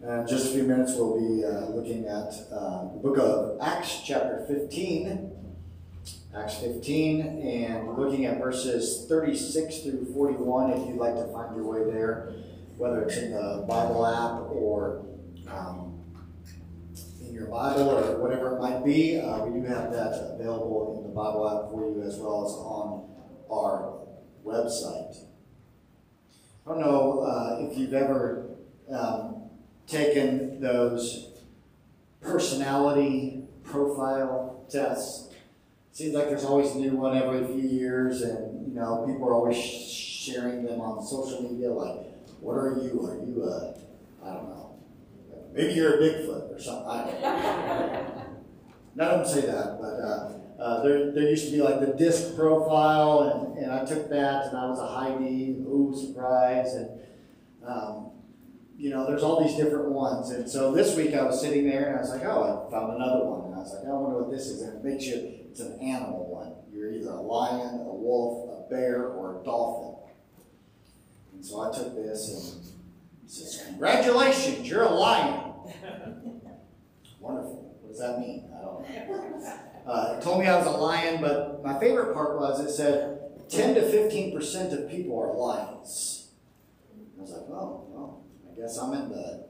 And in just a few minutes, we'll be looking at the book of Acts, chapter 15. Acts 15, and looking at verses 36 through 41, if you'd like to find your way there, whether it's in the Bible app or in your Bible or whatever it might be. We do have that available in the Bible app for you, as well as on our website. I don't know if you've ever taken those personality profile tests. It seems like there's always a new one every few years, and you know, people are always sharing them on social media. Like, what are you? Are you I don't know. Maybe you're a Bigfoot or something. I don't know. None of them say that, but there used to be like the DISC profile, and I took that, and I was a high D. Ooh, surprise! And you know, there's all these different ones. And so this week I was sitting there and I was like, oh, I found another one. And I was like, I wonder what this is. And it makes you, it's an animal one. You're either a lion, a wolf, a bear, or a dolphin. And so I took this and it says, congratulations, you're a lion. Wonderful. What does that mean? I don't know. It told me I was a lion, but my favorite part was it said 10 to 15% of people are lions. I was like, oh, well. Yes, I'm in the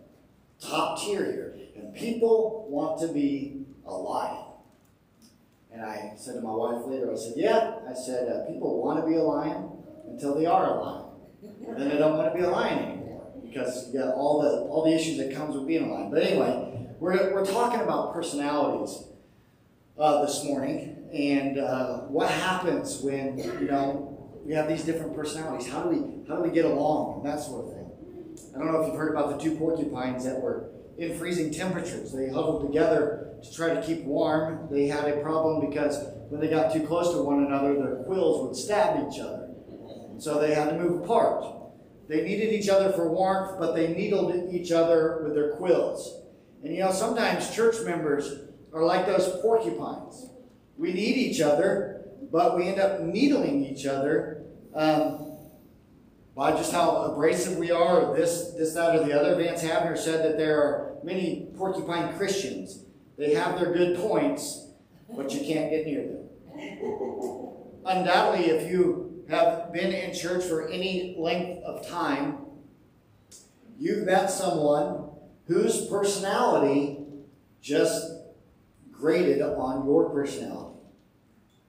top tier here. And people want to be a lion. And I said to my wife later, I said, yeah. I said, people want to be a lion until they are a lion. And then they don't want to be a lion anymore. Because you got all the issues that comes with being a lion. But anyway, we're talking about personalities this morning. And what happens when, you know, we have these different personalities. How do we get along? And that sort of thing. I don't know if you've heard about the two porcupines that were in freezing temperatures. They huddled together to try to keep warm. They had a problem because when they got too close to one another, their quills would stab each other. So they had to move apart. They needed each other for warmth, but they needled each other with their quills. And you know, sometimes church members are like those porcupines. We need each other, but we end up needling each other by just how abrasive we are, or this, that, or the other. Vance Havner said that there are many porcupine Christians. They have their good points, but you can't get near them. Undoubtedly, if you have been in church for any length of time, you've met someone whose personality just grated on your personality.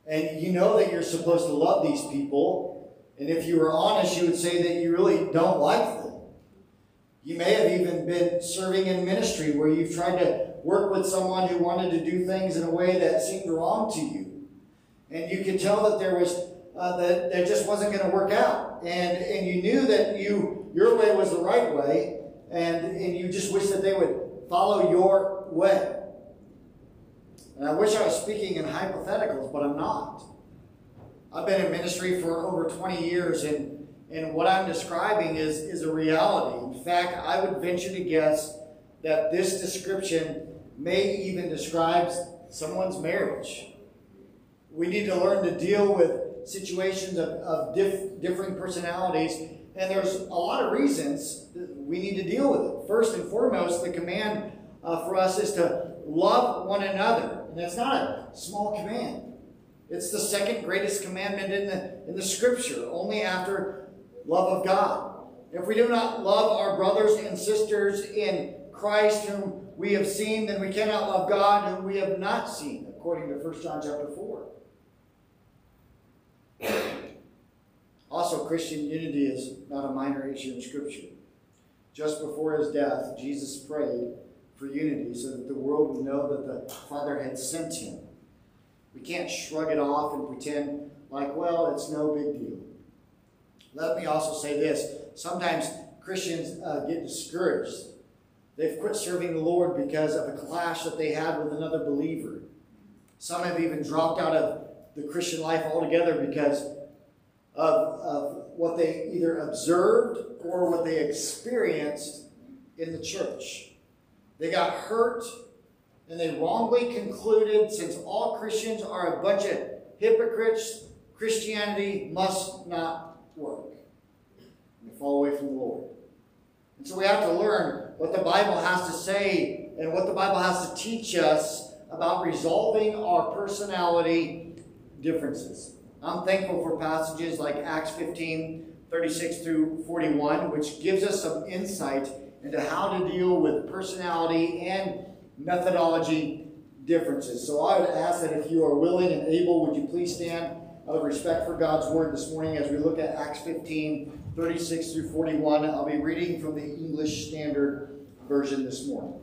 And you know that you're supposed to love these people, and if you were honest, you would say that you really don't like them. You may have even been serving in ministry where you've tried to work with someone who wanted to do things in a way that seemed wrong to you. And you could tell that there was, that just wasn't going to work out. And you knew that your way was the right way, and you just wish that they would follow your way. And I wish I was speaking in hypotheticals, but I'm not. I've been in ministry for over 20 years, and what I'm describing is a reality. In fact, I would venture to guess that this description may even describe someone's marriage. We need to learn to deal with situations of differing personalities, and there's a lot of reasons that we need to deal with it. First and foremost, the command for us is to love one another, and that's not a small command. It's the second greatest commandment in the scripture, only after love of God. If we do not love our brothers and sisters in Christ whom we have seen, then we cannot love God whom we have not seen, according to 1 John chapter 4. Also, Christian unity is not a minor issue in scripture. Just before his death, Jesus prayed for unity so that the world would know that the Father had sent him. We can't shrug it off and pretend like, well, it's no big deal. Let me also say this. Sometimes Christians get discouraged. They've quit serving the Lord because of a clash that they had with another believer. Some have even dropped out of the Christian life altogether because of what they either observed or what they experienced in the church. They got hurt. And they wrongly concluded, since all Christians are a bunch of hypocrites, Christianity must not work. And they fall away from the Lord. And so we have to learn what the Bible has to say and what the Bible has to teach us about resolving our personality differences. I'm thankful for passages like Acts 15:36-41, which gives us some insight into how to deal with personality and methodology differences. So I would ask that if you are willing and able, would you please stand out of respect for God's word this morning as we look at Acts 15:36-41. I'll be reading from the English Standard Version this morning.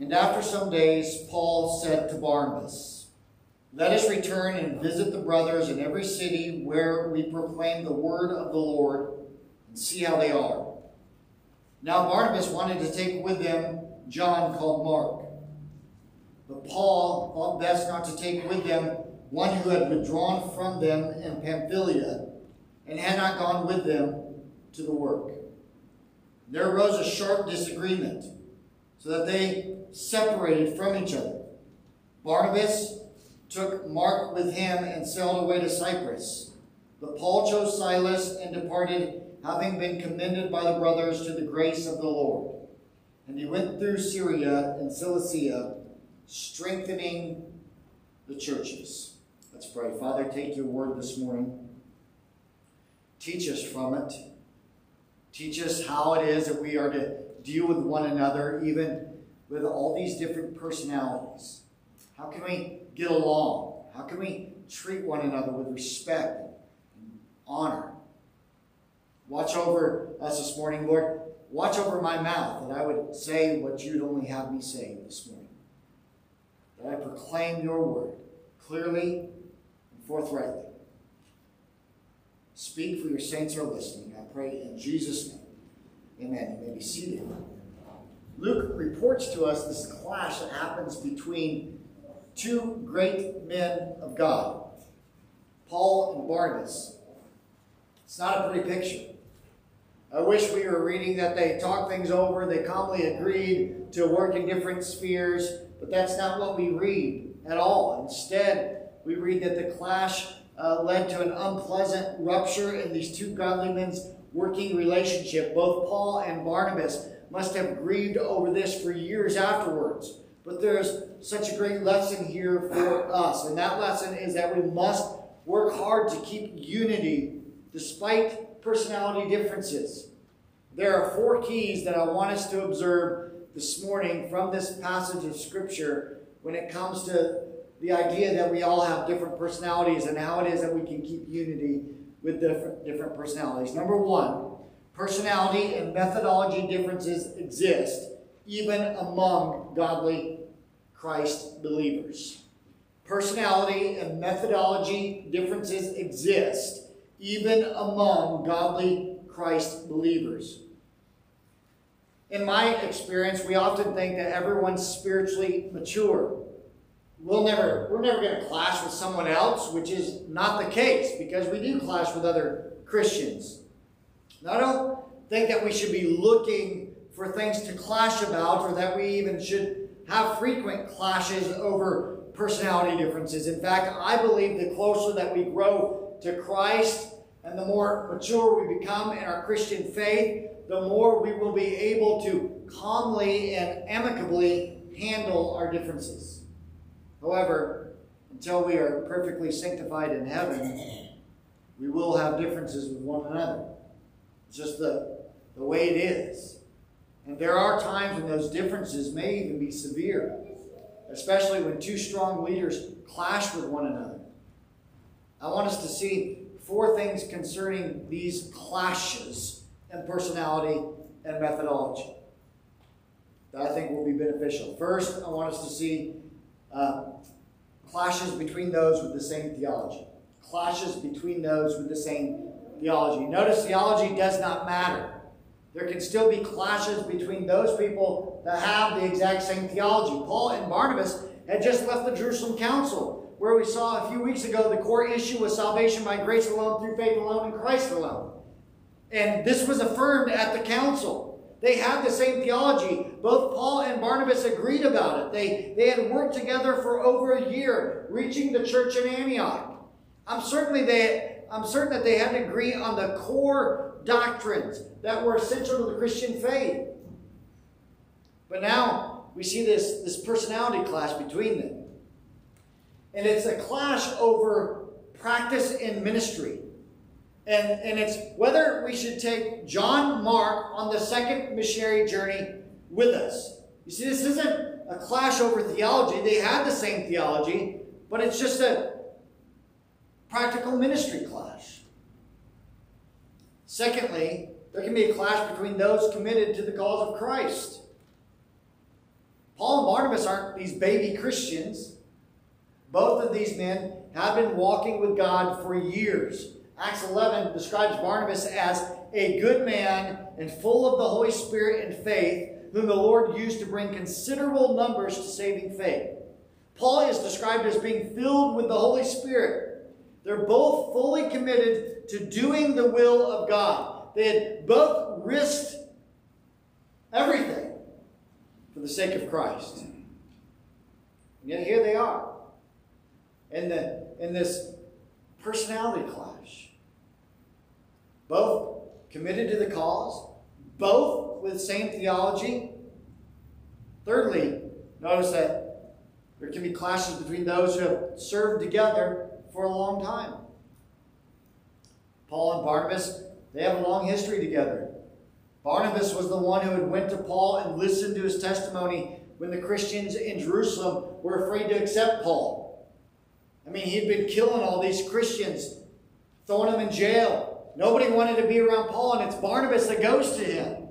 And after some days, Paul said to Barnabas, "Let us return and visit the brothers in every city where we proclaim the word of the Lord and see how they are." Now Barnabas wanted to take with them John called Mark. But Paul thought best not to take with them one who had withdrawn from them in Pamphylia and had not gone with them to the work. There arose a sharp disagreement, so that they separated from each other. Barnabas took Mark with him and sailed away to Cyprus. But Paul chose Silas and departed, having been commended by the brothers to the grace of the Lord. And he went through Syria and Cilicia, strengthening the churches. Let's pray. Father, take your word this morning. Teach us from it. Teach us how it is that we are to deal with one another, even with all these different personalities. How can we get along? How can we treat one another with respect and honor? Watch over us this morning, Lord. Watch over my mouth, that I would say what you'd only have me say this morning. That I proclaim your word clearly and forthrightly. Speak, for your saints are listening. I pray in Jesus' name. Amen. You may be seated. Luke reports to us this clash that happens between two great men of God, Paul and Barnabas. It's not a pretty picture. I wish we were reading that they talked things over, they calmly agreed to work in different spheres, but that's not what we read at all. Instead, we read that the clash led to an unpleasant rupture in these two godly men's working relationship. Both Paul and Barnabas must have grieved over this for years afterwards. But there's such a great lesson here for us, and that lesson is that we must work hard to keep unity despite personality differences. There are four keys that I want us to observe this morning from this passage of Scripture when it comes to the idea that we all have different personalities and how it is that we can keep unity with different personalities. Number one, personality and methodology differences exist even among godly Christ believers. Personality and methodology differences exist even among godly Christ believers. In my experience, we often think that everyone's spiritually mature. We're never going to clash with someone else, which is not the case, because we do clash with other Christians. Now, I don't think that we should be looking for things to clash about, or that we even should have frequent clashes over personality differences. In fact, I believe the closer that we grow to Christ and the more mature we become in our Christian faith, the more we will be able to calmly and amicably handle our differences. However, until we are perfectly sanctified in heaven, we will have differences with one another. It's just the way it is. And there are times when those differences may even be severe, especially when two strong leaders clash with one another. I want us to see four things concerning these clashes in personality and methodology that I think will be beneficial. First, I want us to see clashes between those with the same theology. Clashes between those with the same theology. Notice theology does not matter. There can still be clashes between those people that have the exact same theology. Paul and Barnabas had just left the Jerusalem Council, where we saw a few weeks ago the core issue was salvation by grace alone, through faith alone, and Christ alone. And this was affirmed at the council. They had the same theology. Both Paul and Barnabas agreed about it. They had worked together for over a year, reaching the church in Antioch. I'm certain that they had to agree on the core doctrines that were essential to the Christian faith. But now we see this personality clash between them. And it's a clash over practice and ministry. And it's whether we should take John Mark on the second missionary journey with us. You see, this isn't a clash over theology. They had the same theology, but it's just a practical ministry clash. Secondly, there can be a clash between those committed to the cause of Christ. Paul and Barnabas aren't these baby Christians. Both of these men have been walking with God for years. Acts 11 describes Barnabas as a good man and full of the Holy Spirit and faith, whom the Lord used to bring considerable numbers to saving faith. Paul is described as being filled with the Holy Spirit. They're both fully committed to doing the will of God. They had both risked everything for the sake of Christ. And yet here they are in this personality clash. Both committed to the cause, both with the same theology. Thirdly, notice that there can be clashes between those who have served together for a long time. Paul and Barnabas, they have a long history together. Barnabas was the one who had went to Paul and listened to his testimony when the Christians in Jerusalem were afraid to accept Paul. I mean, he'd been killing all these Christians, throwing them in jail. Nobody wanted to be around Paul, and it's Barnabas that goes to him.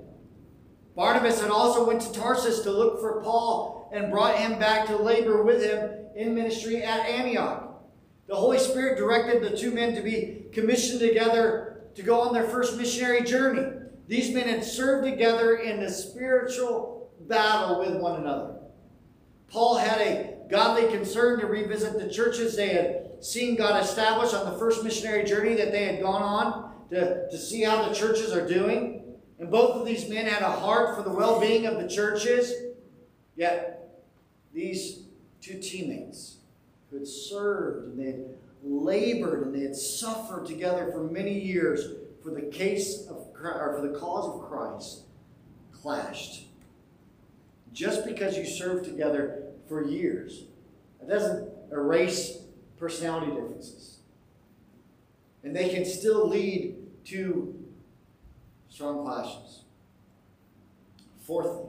Barnabas had also went to Tarsus to look for Paul and brought him back to labor with him in ministry at Antioch. The Holy Spirit directed the two men to be commissioned together to go on their first missionary journey. These men had served together in a spiritual battle with one another. Paul had a godly concern to revisit the churches they had seen God establish on the first missionary journey that they had gone on to see how the churches are doing. And both of these men had a heart for the well-being of the churches. Yet, these two teammates who had served and they had labored and they had suffered together for many years for the cause of Christ clashed. Just because you served together for years, it doesn't erase personality differences. And they can still lead to strong clashes. Fourthly,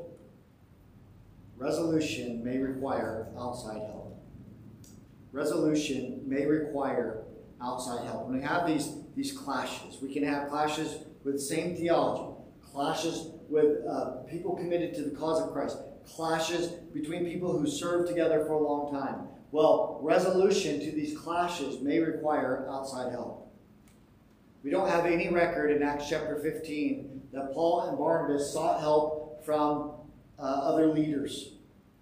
resolution may require outside help. Resolution may require outside help. When we have these clashes, we can have clashes with the same theology, clashes with people committed to the cause of Christ, clashes between people who served together for a long time. Well, resolution to these clashes may require outside help. We don't have any record in Acts chapter 15 that Paul and Barnabas sought help from other leaders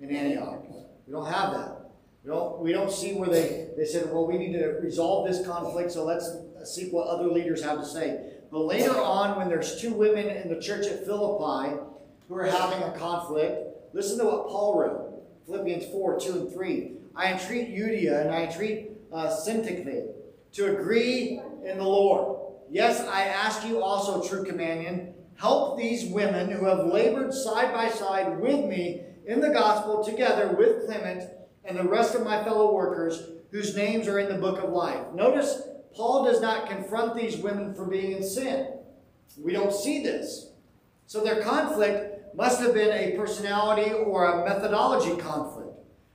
in Antioch. We don't have that. We don't see where they said, well, we need to resolve this conflict, so let's see what other leaders have to say. But later on, when there's two women in the church at Philippi who are having a conflict, listen to what Paul wrote, Philippians 4, 2 and 3. I entreat Judea and I entreat Syntyche to agree in the Lord. Yes, I ask you also, true companion, help these women who have labored side by side with me in the gospel together with Clement and the rest of my fellow workers whose names are in the book of life. Notice Paul does not confront these women for being in sin. We don't see this. So their conflict must have been a personality or a methodology conflict.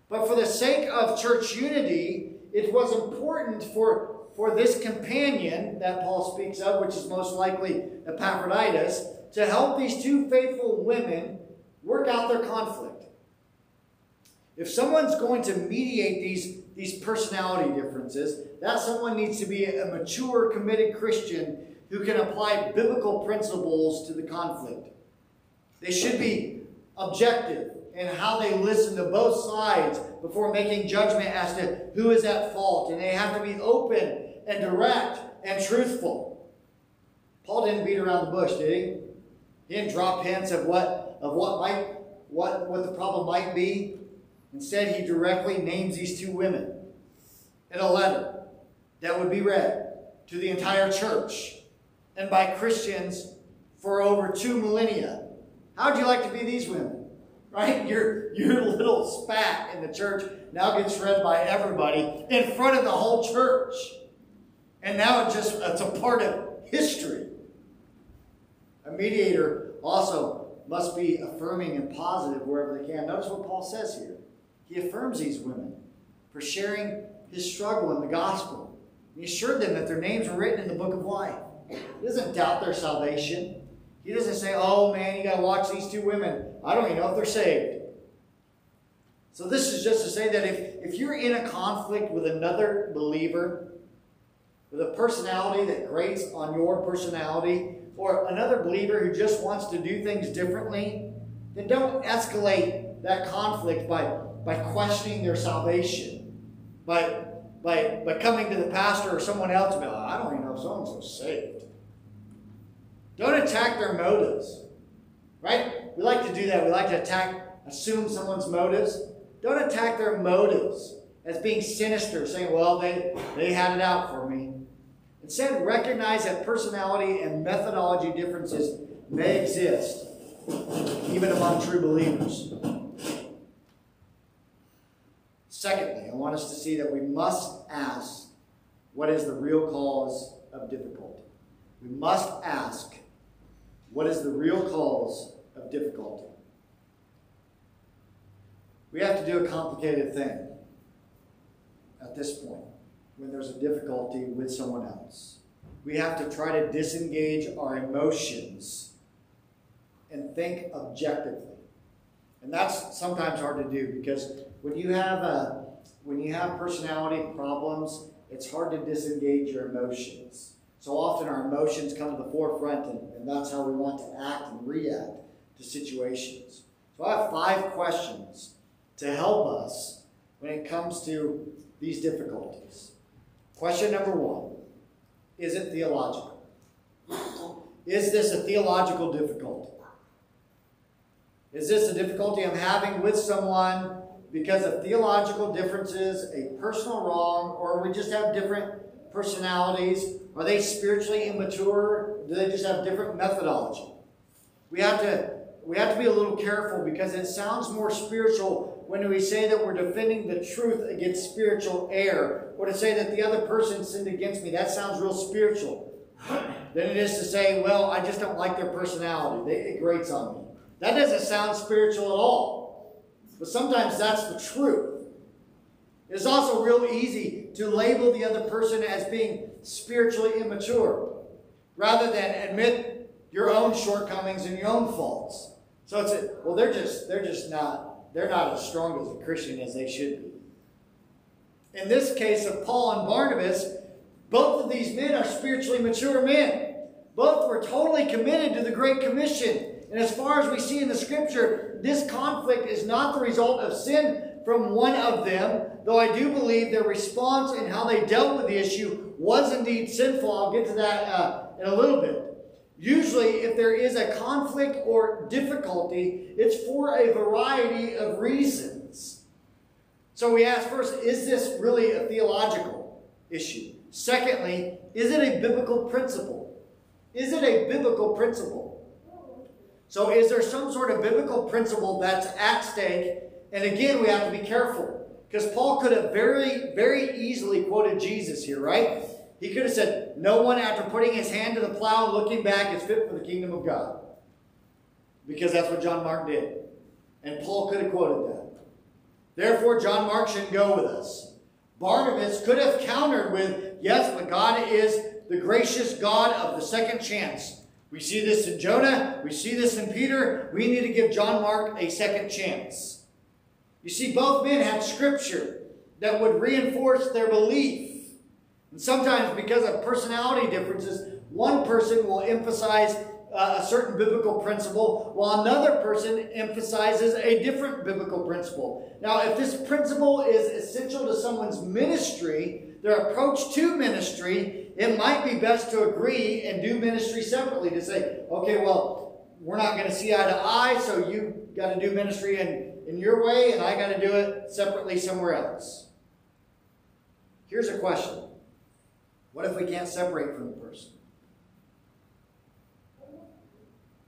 But for the sake of church unity, it was important for this companion that Paul speaks of, which is most likely Epaphroditus, to help these two faithful women work out their conflict. If someone's going to mediate these personality differences, that someone needs to be a mature, committed Christian who can apply biblical principles to the conflict. They should be objective in how they listen to both sides before making judgment as to who is at fault. And they have to be open and direct and truthful. Paul didn't beat around the bush, did he? He didn't drop hints of what the problem might be. Instead, he directly names these two women in a letter that would be read to the entire church and by Christians for over 2 millennia. How would you like to be these women? Right? Your little spat in the church now gets read by everybody in front of the whole church. And now it's a part of history. A mediator also must be affirming and positive wherever they can. Notice what Paul says here. He affirms these women for sharing his struggle in the gospel. He assured them that their names were written in the book of life. He doesn't doubt their salvation. He doesn't say, oh man, you got to watch these 2 women. I don't even know if they're saved. So this is just to say that if you're in a conflict with another believer, with a personality that grates on your personality, or another believer who just wants to do things differently, then don't escalate that conflict by questioning their salvation, by coming to the pastor or someone else and be like, I don't even know if so-and-so's saved. Don't attack their motives, right? We like to do that. We like to assume someone's motives. Don't attack their motives as being sinister, saying, well, they had it out for me. Instead, recognize that personality and methodology differences may exist, even among true believers. Secondly, I want us to see that we must ask, what is the real cause of difficulty? We must ask, what is the real cause of difficulty? We have to do a complicated thing at this point when there's a difficulty with someone else. We have to try to disengage our emotions and think objectively. And that's sometimes hard to do because when you have personality problems, it's hard to disengage your emotions. So often our emotions come to the forefront, and that's how we want to act and react to situations. So I have 5 questions to help us when it comes to these difficulties. Question number 1, is it theological? Is this a theological difficulty? Is this a difficulty I'm having with someone because of theological differences, a personal wrong, or we just have different personalities? Are they spiritually immature? Do they just have different methodology? We have to be a little careful because it sounds more spiritual when we say that we're defending the truth against spiritual error, or to say that the other person sinned against me. That sounds real spiritual than it is to say, well, I just don't like their personality. It grates on me. That doesn't sound spiritual at all. But sometimes that's the truth. It's also real easy to label the other person as being spiritually immature rather than admit your own shortcomings and your own faults. So it's they're not as strong as a Christian as they should be. In this case of Paul and Barnabas, both of these men are spiritually mature men. Both were totally committed to the Great Commission. And as far as we see in the scripture, this conflict is not the result of sin from one of them, though I do believe their response and how they dealt with the issue was indeed sinful. I'll get to that in a little bit. Usually, if there is a conflict or difficulty, it's for a variety of reasons. So we ask first, is this really a theological issue? Secondly, is it a biblical principle? Is it a biblical principle? So is there some sort of biblical principle that's at stake? And again, we have to be careful because Paul could have very, very easily quoted Jesus here, right? He could have said, no one after putting his hand to the plow and looking back is fit for the kingdom of God, because that's what John Mark did. And Paul could have quoted that. Therefore, John Mark shouldn't go with us. Barnabas could have countered with, yes, but God is the gracious God of the second chance. We see this in Jonah. We see this in Peter. We need to give John Mark a second chance. You see, both men had scripture that would reinforce their belief. And sometimes because of personality differences, one person will emphasize a certain biblical principle while another person emphasizes a different biblical principle. Now, if this principle is essential to someone's ministry, their approach to ministry, it might be best to agree and do ministry separately, to say, okay, well, we're not going to see eye to eye, so you got to do ministry in your way, and I got to do it separately somewhere else. Here's a question. What if we can't separate from the person?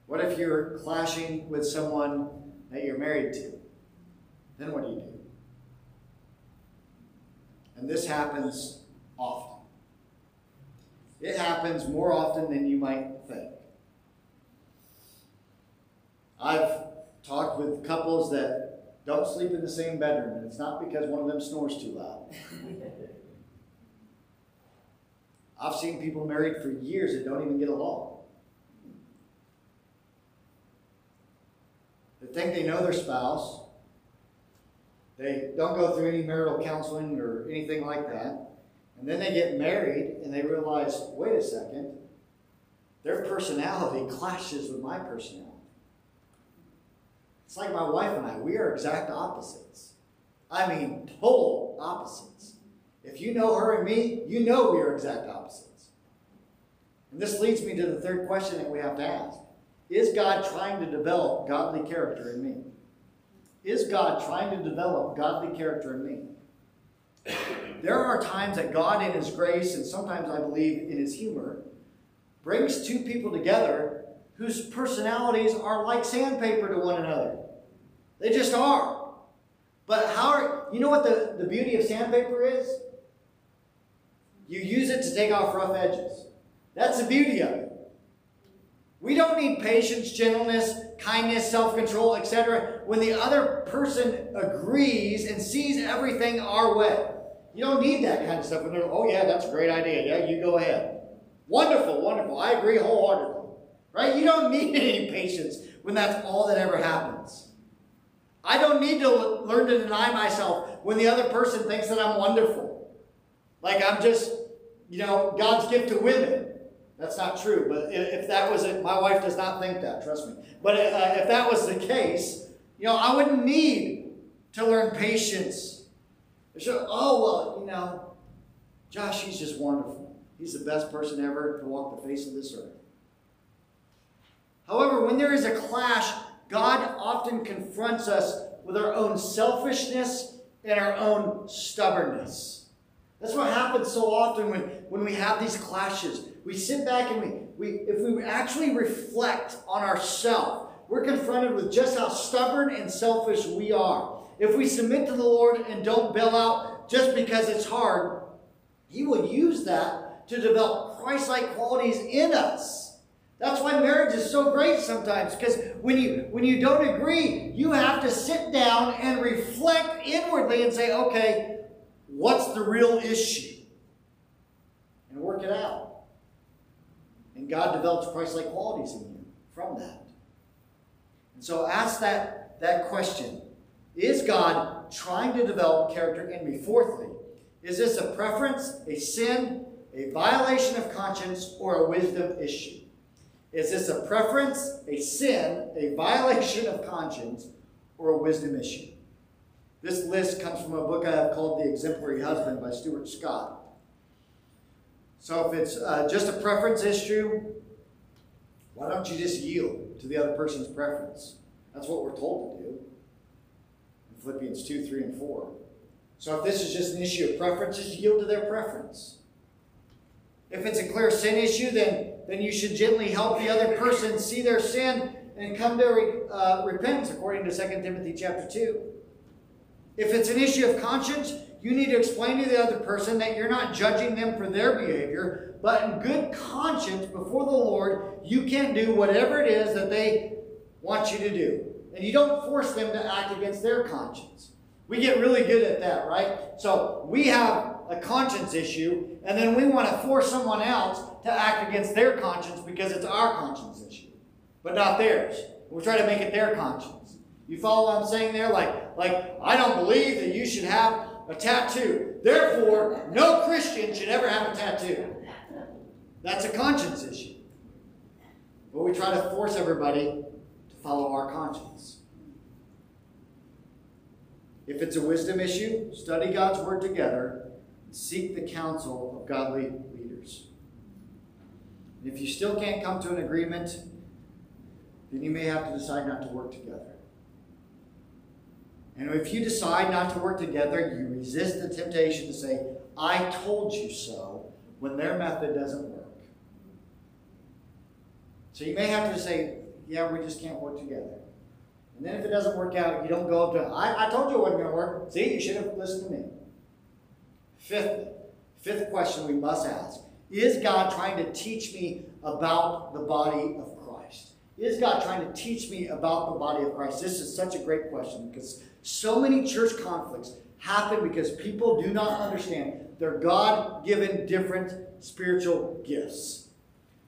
What if you're clashing with someone that you're married to? Then what do you do? And this happens often. It happens more often than you might think. I've talked with couples that don't sleep in the same bedroom, and it's not because one of them snores too loud. I've seen people married for years that don't even get along. They think they know their spouse. They don't go through any marital counseling or anything like that. And then they get married and they realize, wait a second, their personality clashes with my personality. It's like my wife and I, we are exact opposites. I mean, total opposites. If you know her and me, you know we are exact opposites. And this leads me to the third question that we have to ask. Is God trying to develop godly character in me? Is God trying to develop godly character in me? There are times that God in His grace, and sometimes I believe in His humor, brings two people together whose personalities are like sandpaper to one another. They just are. But how are, you know what the beauty of sandpaper is? You use it to take off rough edges. That's the beauty of it. We don't need patience, gentleness, kindness, self-control, etc. when the other person agrees and sees everything our way. You don't need that kind of stuff. When they're, oh yeah, that's a great idea. Yeah, you go ahead. Wonderful, wonderful. I agree wholeheartedly. Right? You don't need any patience when that's all that ever happens. I don't need to learn to deny myself when the other person thinks that I'm wonderful. Like I'm just, you know, God's gift to women. That's not true, but if that was it, my wife does not think that, trust me. But if that was the case, you know, I wouldn't need to learn patience. So, oh, well, you know, Josh, he's just wonderful. He's the best person ever to walk the face of this earth. However, when there is a clash, God often confronts us with our own selfishness and our own stubbornness. That's what happens so often when we have these clashes. We sit back and if we actually reflect on ourselves, we're confronted with just how stubborn and selfish we are. If we submit to the Lord and don't bail out just because it's hard, He will use that to develop Christ-like qualities in us. That's why marriage is so great sometimes, because when you don't agree, you have to sit down and reflect inwardly and say, okay, what's the real issue? And work it out. And God develops Christ-like qualities in you from that. And so ask that question. Is God trying to develop character in me? Fourthly, is this a preference, a sin, a violation of conscience, or a wisdom issue? Is this a preference, a sin, a violation of conscience, or a wisdom issue? This list comes from a book I have called The Exemplary Husband by Stuart Scott. So if it's just a preference issue, why don't you just yield to the other person's preference? That's what we're told to do in Philippians 2, 3, and 4. So if this is just an issue of preference, just yield to their preference. If it's a clear sin issue, then you should gently help the other person see their sin and come to repentance, according to 2 Timothy chapter 2. If it's an issue of conscience, you need to explain to the other person that you're not judging them for their behavior, but in good conscience before the Lord, you can do whatever it is that they want you to do. And you don't force them to act against their conscience. We get really good at that, right? So we have a conscience issue, and then we want to force someone else to act against their conscience because it's our conscience issue, but not theirs. We're trying to make it their conscience. You follow what I'm saying there? Like I don't believe that you should have a tattoo. Therefore, no Christian should ever have a tattoo. That's a conscience issue. But we try to force everybody to follow our conscience. If it's a wisdom issue, study God's word together and seek the counsel of godly leaders. And if you still can't come to an agreement, then you may have to decide not to work together. And if you decide not to work together, you resist the temptation to say, I told you so, when their method doesn't work. So you may have to say, yeah, we just can't work together. And then if it doesn't work out, you don't go up to, I told you it wasn't going to work. See, you should have listened to me. Fifth question we must ask. Is God trying to teach me about the body of Christ? Is God trying to teach me about the body of Christ? This is such a great question because so many church conflicts happen because people do not understand their God-given different spiritual gifts.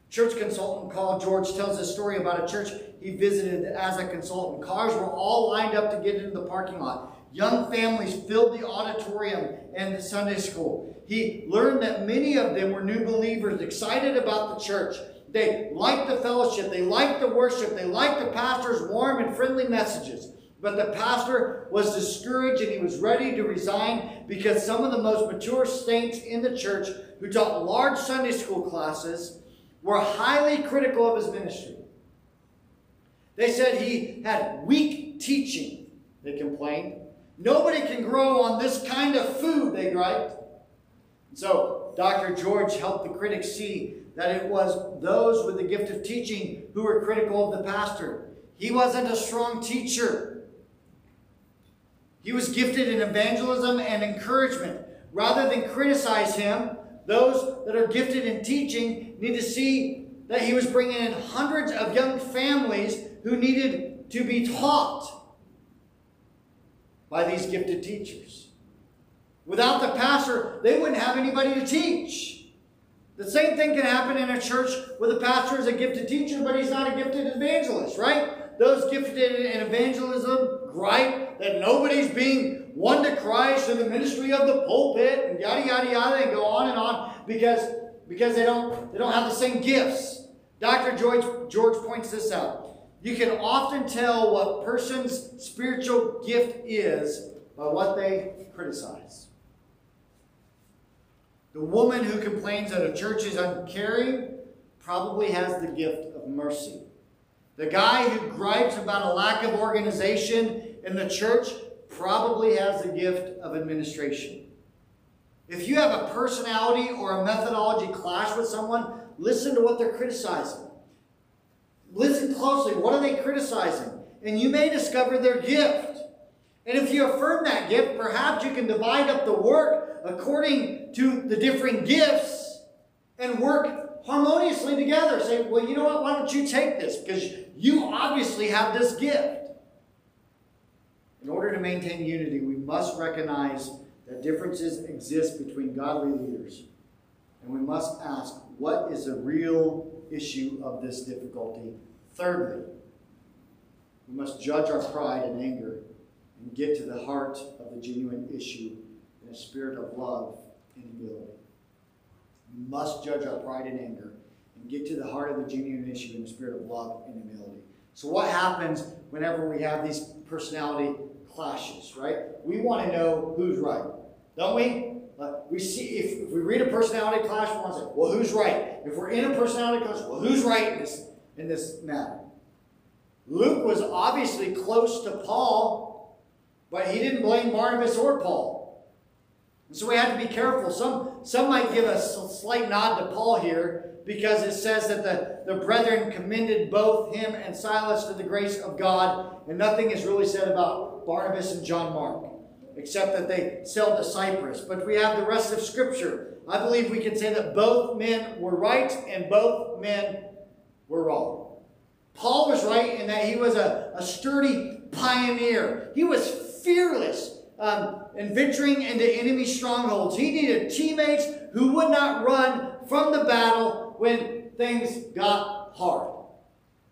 Church consultant called George tells a story about a church he visited as a consultant. Cars were all lined up to get into the parking lot. Young families filled the auditorium and the Sunday school. He learned that many of them were new believers, excited about the church. They liked the fellowship. They liked the worship. They liked the pastor's warm and friendly messages. But the pastor was discouraged and he was ready to resign because some of the most mature saints in the church who taught large Sunday school classes were highly critical of his ministry. They said he had weak teaching, they complained. Nobody can grow on this kind of food, they griped. So Dr. George helped the critics see that it was those with the gift of teaching who were critical of the pastor. He wasn't a strong teacher. He was gifted in evangelism and encouragement. Rather than criticize him, those that are gifted in teaching need to see that he was bringing in hundreds of young families who needed to be taught by these gifted teachers. Without the pastor, they wouldn't have anybody to teach. The same thing can happen in a church where the pastor is a gifted teacher, but he's not a gifted evangelist, right? Those gifted in evangelism gripe that nobody's being won to Christ and the ministry of the pulpit and yada, yada, yada, and go on and on because they don't have the same gifts. Dr. George points this out. You can often tell what a person's spiritual gift is by what they criticize. The woman who complains that a church is uncaring probably has the gift of mercy. The guy who gripes about a lack of organization in the church probably has the gift of administration. If you have a personality or a methodology clash with someone, listen to what they're criticizing. Listen closely. What are they criticizing? And you may discover their gift. And if you affirm that gift, perhaps you can divide up the work according to the different gifts and work harmoniously together. Say, well, you know what? Why don't you take this? Because you obviously have this gift. In order to maintain unity, we must recognize that differences exist between godly leaders. And we must ask, what is the real issue of this difficulty? Thirdly, we must judge our pride and anger and get to the heart of the genuine issue in a spirit of love and humility. We must judge our pride and anger and get to the heart of the genuine issue in a spirit of love and humility. So what happens whenever we have these personality clashes, right? We want to know who's right, don't we? We see, if we read a personality clash, we want to say, well, who's right? If we're in a personality clash, well, who's right in this matter? Luke was obviously close to Paul, but he didn't blame Barnabas or Paul. And so we have to be careful. Some might give us a slight nod to Paul here, because it says that the brethren commended both him and Silas to the grace of God, and nothing is really said about Barnabas and John Mark, except that they sailed to Cyprus. But we have the rest of Scripture. I believe we can say that both men were right and both men were wrong. Paul was right in that he was a sturdy pioneer. He was fearless and venturing into enemy strongholds. He needed teammates who would not run from the battle when things got hard.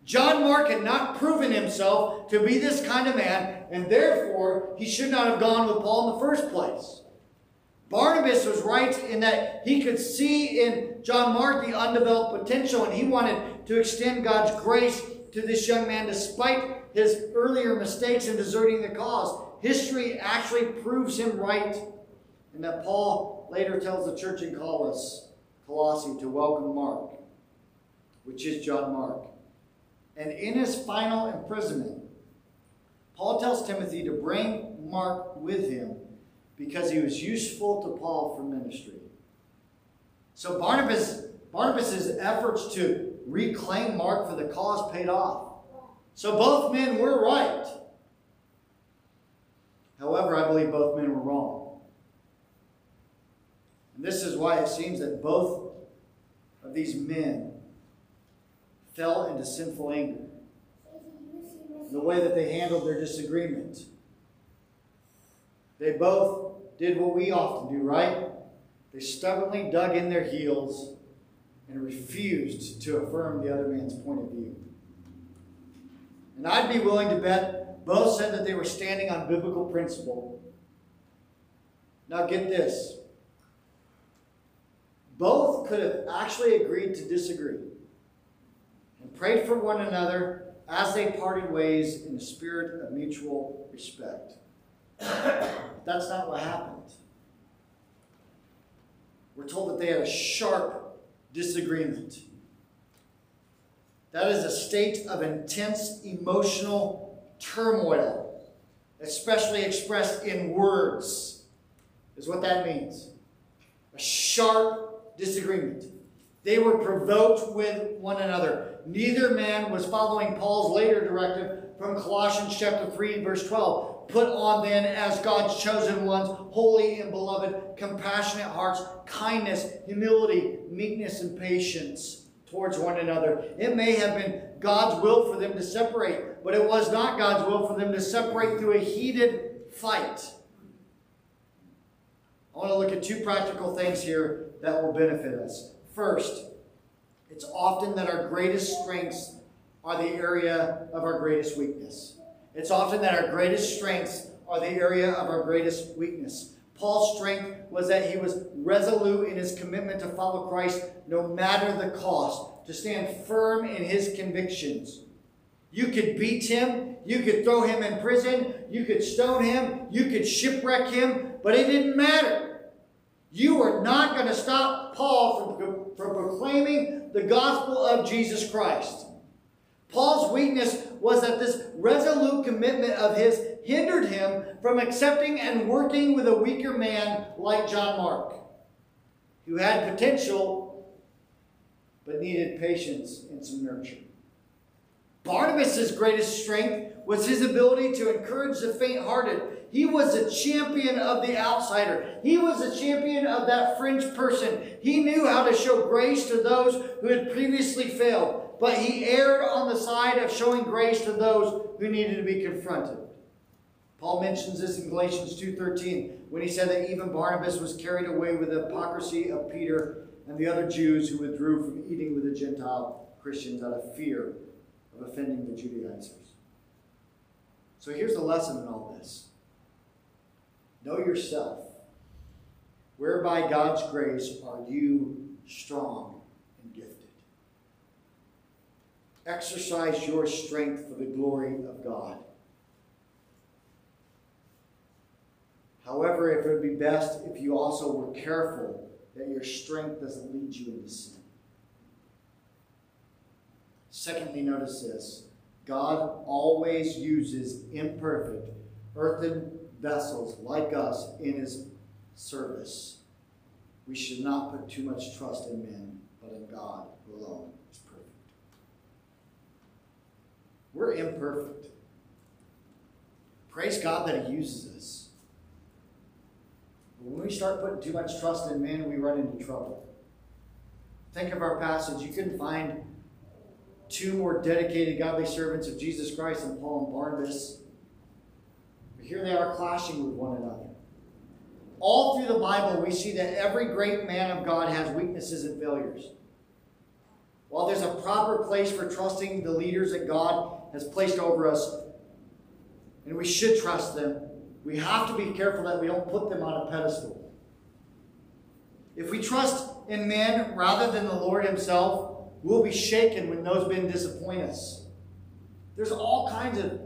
John Mark had not proven himself to be this kind of man, and therefore he should not have gone with Paul in the first place. Barnabas was right in that he could see in John Mark the undeveloped potential, and he wanted to extend God's grace to this young man despite his earlier mistakes in deserting the cause. History actually proves him right, and that Paul later tells the church in Colossae to welcome Mark, which is John Mark. And in his final imprisonment, Paul tells Timothy to bring Mark with him because he was useful to Paul for ministry. So Barnabas's efforts to reclaim Mark for the cause paid off. So both men were right. However, I believe both men were wrong. And this is why it seems that both of these men fell into sinful anger. The way that they handled their disagreement. They both did what we often do, right? They stubbornly dug in their heels and refused to affirm the other man's point of view. And I'd be willing to bet both said that they were standing on biblical principle. Now get this. Both could have actually agreed to disagree and prayed for one another as they parted ways in a spirit of mutual respect. That's not what happened. We're told that they had a sharp disagreement. That is a state of intense emotional turmoil, especially expressed in words, is what that means. A sharp disagreement. They were provoked with one another. Neither man was following Paul's later directive from Colossians chapter 3, verse 12. Put on then as God's chosen ones, holy and beloved, compassionate hearts, kindness, humility, meekness, and patience towards one another. It may have been God's will for them to separate, but it was not God's will for them to separate through a heated fight. I want to look at two practical things here that will benefit us. First, it's often that our greatest strengths are the area of our greatest weakness. It's often that our greatest strengths are the area of our greatest weakness. Paul's strength was that he was resolute in his commitment to follow Christ no matter the cost, to stand firm in his convictions. You could beat him, you could throw him in prison, you could stone him, you could shipwreck him, but it didn't matter. You are not going to stop Paul from proclaiming the gospel of Jesus Christ. Paul's weakness was that this resolute commitment of his hindered him from accepting and working with a weaker man like John Mark, who had potential but needed patience and some nurture. Barnabas' greatest strength was his ability to encourage the faint-hearted. He was a champion of the outsider. He was a champion of that fringe person. He knew how to show grace to those who had previously failed, but he erred on the side of showing grace to those who needed to be confronted. Paul mentions this in Galatians 2:13 when he said that even Barnabas was carried away with the hypocrisy of Peter and the other Jews who withdrew from eating with the Gentile Christians out of fear of offending the Judaizers. So here's the lesson in all this. Know yourself, whereby God's grace are you strong and gifted. Exercise your strength for the glory of God. However, it would be best if you also were careful that your strength doesn't lead you into sin. Secondly, notice this. God always uses imperfect, earthen vessels like us in his service. We should not put too much trust in men, but in God, who alone is perfect. We're imperfect. Praise God that he uses us. But when we start putting too much trust in men, we run into trouble. Think of our passage. You couldn't find two more dedicated godly servants of Jesus Christ than Paul and Barnabas. Here they are clashing with one another. All through the Bible, we see that every great man of God has weaknesses and failures. While there's a proper place for trusting the leaders that God has placed over us, and we should trust them, we have to be careful that we don't put them on a pedestal. If we trust in men rather than the Lord himself, we'll be shaken when those men disappoint us. There's all kinds of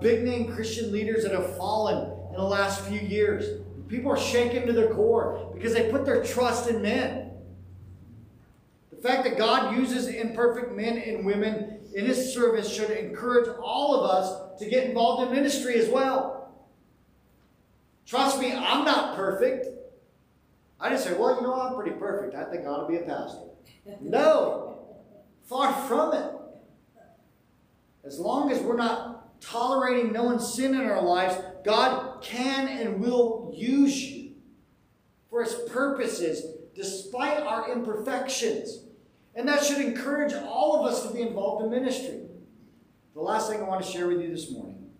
big name Christian leaders that have fallen in the last few years. People are shaken to their core because they put their trust in men. The fact that God uses imperfect men and women in his service should encourage all of us to get involved in ministry as well. Trust me, I'm not perfect. I didn't say, well, you know, I'm pretty perfect. I think I ought to be a pastor. No, far from it. As long as we're not tolerating no one's sin in our lives, God can and will use you for His purposes despite our imperfections. And that should encourage all of us to be involved in ministry. The last thing I want to share with you this morning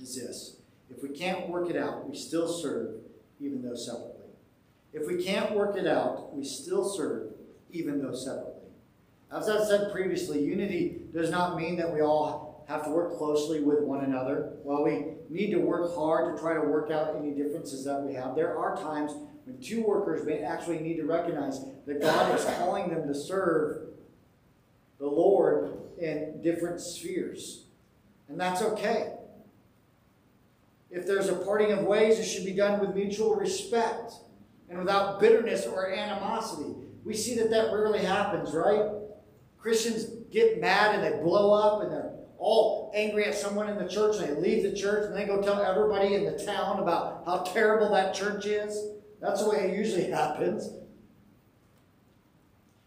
is this. If we can't work it out, we still serve, even though separately. If we can't work it out, we still serve, even though separately. As I said previously, unity does not mean that we all have to work closely with one another. While we need to work hard to try to work out any differences that we have, there are times when two workers may actually need to recognize that God is calling them to serve the Lord in different spheres. And that's okay. If there's a parting of ways, it should be done with mutual respect and without bitterness or animosity. We see that that rarely happens, right? Christians get mad and they blow up and they're all angry at someone in the church and they leave the church and they go tell everybody in the town about how terrible that church is. That's the way it usually happens.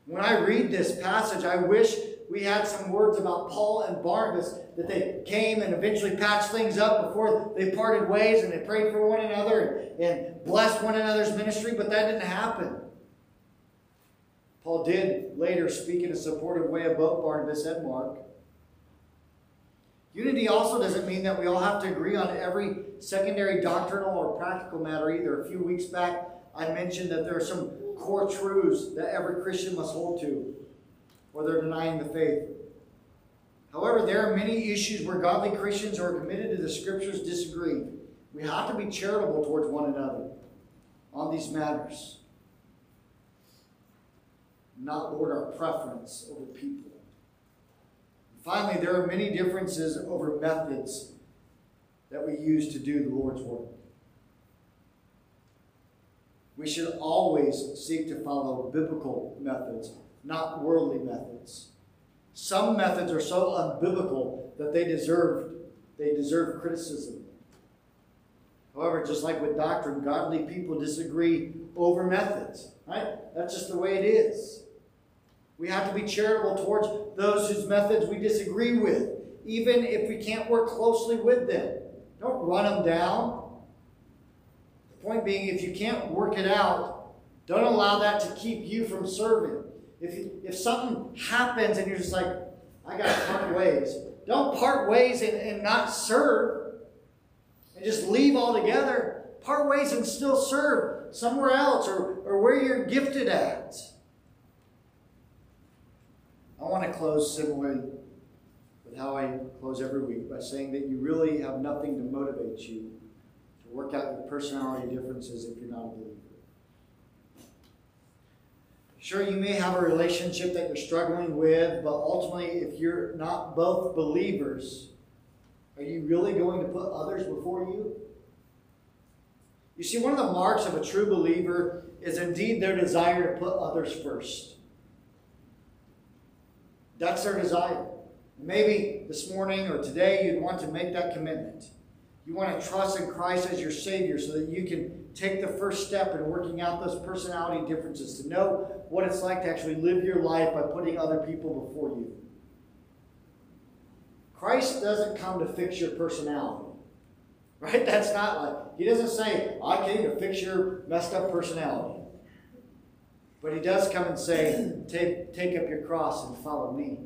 When I read this passage, I wish we had some words about Paul and Barnabas, that they came and eventually patched things up before they parted ways and they prayed for one another and blessed one another's ministry, but that didn't happen. Paul did later speak in a supportive way about Barnabas and Mark. Unity also doesn't mean that we all have to agree on every secondary doctrinal or practical matter either. A few weeks back, I mentioned that there are some core truths that every Christian must hold to, or they're denying the faith. However, there are many issues where godly Christians who are committed to the Scriptures disagree. We have to be charitable towards one another on these matters, not lord our preference over people. And finally, there are many differences over methods that we use to do the Lord's work. We should always seek to follow biblical methods, not worldly methods. Some methods are so unbiblical that they deserve criticism. However, just like with doctrine, godly people disagree over methods, right? That's just the way it is. We have to be charitable towards those whose methods we disagree with, even if we can't work closely with them. Don't run them down. The point being, if you can't work it out, don't allow that to keep you from serving. If something happens and you're just like, I got to part ways, don't part ways and not serve and just leave altogether. Part ways and still serve somewhere else or where you're gifted at. I want to close similarly with how I close every week, by saying that you really have nothing to motivate you to work out your personality differences if you're not a believer. Sure, you may have a relationship that you're struggling with, but ultimately, if you're not both believers, are you really going to put others before you? You see, one of the marks of a true believer is indeed their desire to put others first. That's their desire. Maybe this morning or today you'd want to make that commitment. You want to trust in Christ as your Savior so that you can take the first step in working out those personality differences, to know what it's like to actually live your life by putting other people before you. Christ doesn't come to fix your personality, right? That's not like, He doesn't say, I came to fix your messed up personality. But He does come and say, take up your cross and follow me.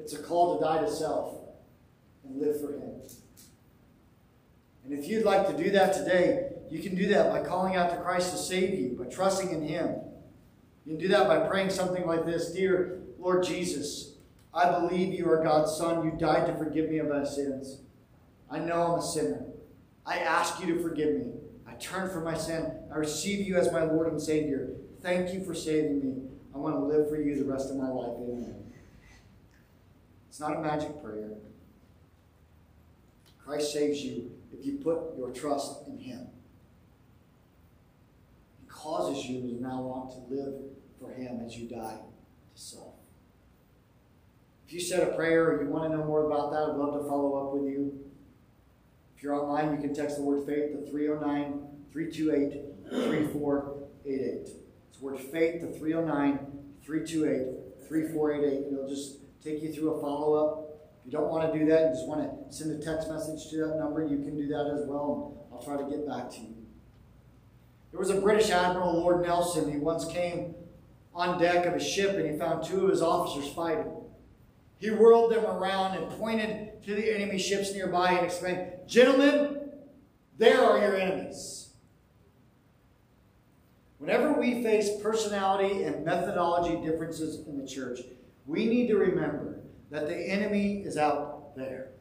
It's a call to die to self and live for Him. And if you'd like to do that today, you can do that by calling out to Christ to save you, by trusting in Him. You can do that by praying something like this: Dear Lord Jesus, I believe You are God's Son. You died to forgive me of my sins. I know I'm a sinner. I ask You to forgive me. I turn from my sin. I receive You as my Lord and Savior. Thank You for saving me. I want to live for You the rest of my life. Amen. It's not a magic prayer. Christ saves you if you put your trust in Him. He causes you to now want to live for Him as you die to self. If you said a prayer or you want to know more about that, I'd love to follow up with you. If you're online, you can text the word faith to 309-328-3488. It's the word faith to 309-328-3488. It'll just take you through a follow-up. If you don't want to do that, you just want to send a text message to that number, you can do that as well, and I'll try to get back to you. There was a British admiral, Lord Nelson. He once came on deck of a ship and he found two of his officers fighting. He whirled them around and pointed to the enemy ships nearby and exclaimed, "Gentlemen, there are your enemies." Whenever we face personality and methodology differences in the church, we need to remember that the enemy is out there.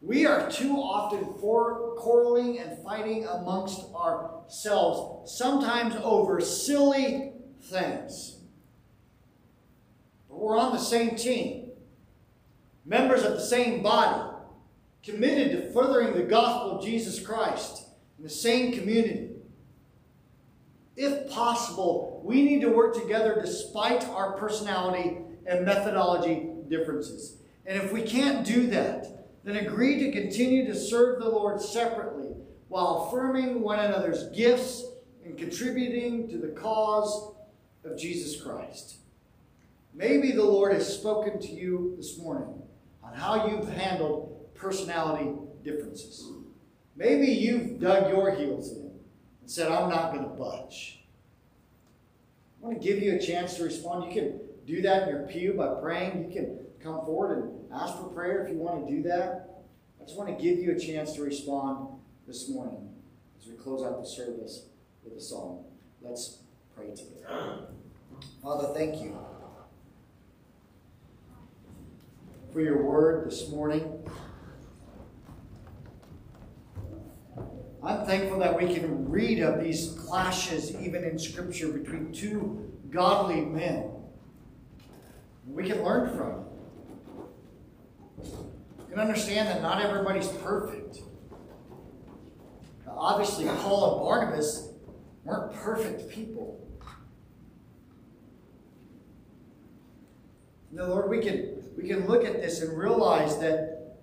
We are too often quarreling and fighting amongst ourselves, sometimes over silly things. But we're on the same team, members of the same body, committed to furthering the gospel of Jesus Christ in the same community. If possible, we need to work together despite our personality and methodology differences. And if we can't do that, then agree to continue to serve the Lord separately while affirming one another's gifts and contributing to the cause of Jesus Christ. Maybe the Lord has spoken to you this morning on how you've handled personality differences. Maybe you've dug your heels in and said, "I'm not going to budge." I want to give you a chance to respond. You can do that in your pew by praying. You can come forward and ask for prayer if you want to do that. I just want to give you a chance to respond this morning as we close out the service with a song. Let's pray together. Father, thank you for your word this morning. I'm thankful that we can read of these clashes even in Scripture between two godly men. We can learn from it. You can understand that not everybody's perfect. Now, obviously, Paul and Barnabas weren't perfect people. Now, Lord, we can look at this and realize that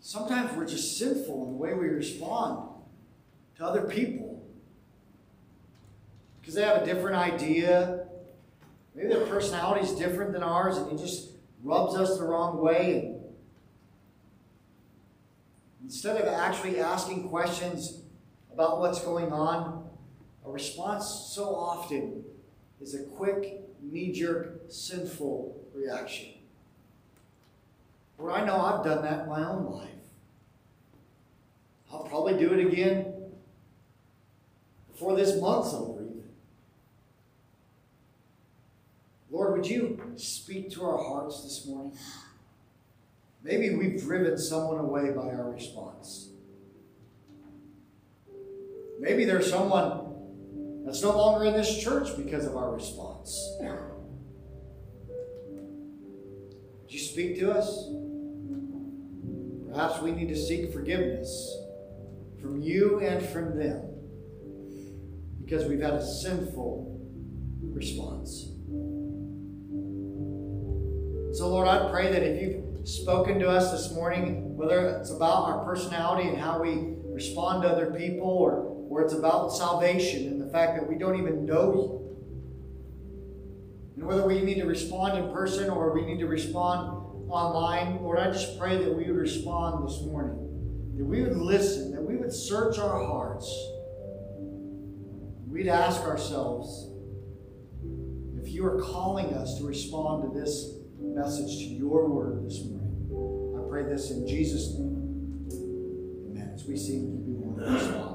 sometimes we're just sinful in the way we respond to other people because they have a different idea. Maybe their personality is different than ours and it just rubs us the wrong way. And instead of actually asking questions about what's going on, a response so often is a quick, knee-jerk, sinful reaction. Where I know I've done that in my own life. I'll probably do it again before this month's over. Lord, would you speak to our hearts this morning? Maybe we've driven someone away by our response. Maybe there's someone that's no longer in this church because of our response. Would you speak to us? Perhaps we need to seek forgiveness from you and from them because we've had a sinful response. So, Lord, I pray that if you've spoken to us this morning, whether it's about our personality and how we respond to other people, or it's about salvation and the fact that we don't even know you, and whether we need to respond in person or we need to respond online, Lord, I just pray that we would respond this morning, that we would listen, that we would search our hearts. We'd ask ourselves if you are calling us to respond to this message, to your word this morning. I pray this in Jesus' name. Amen. As we sing, keep you warm.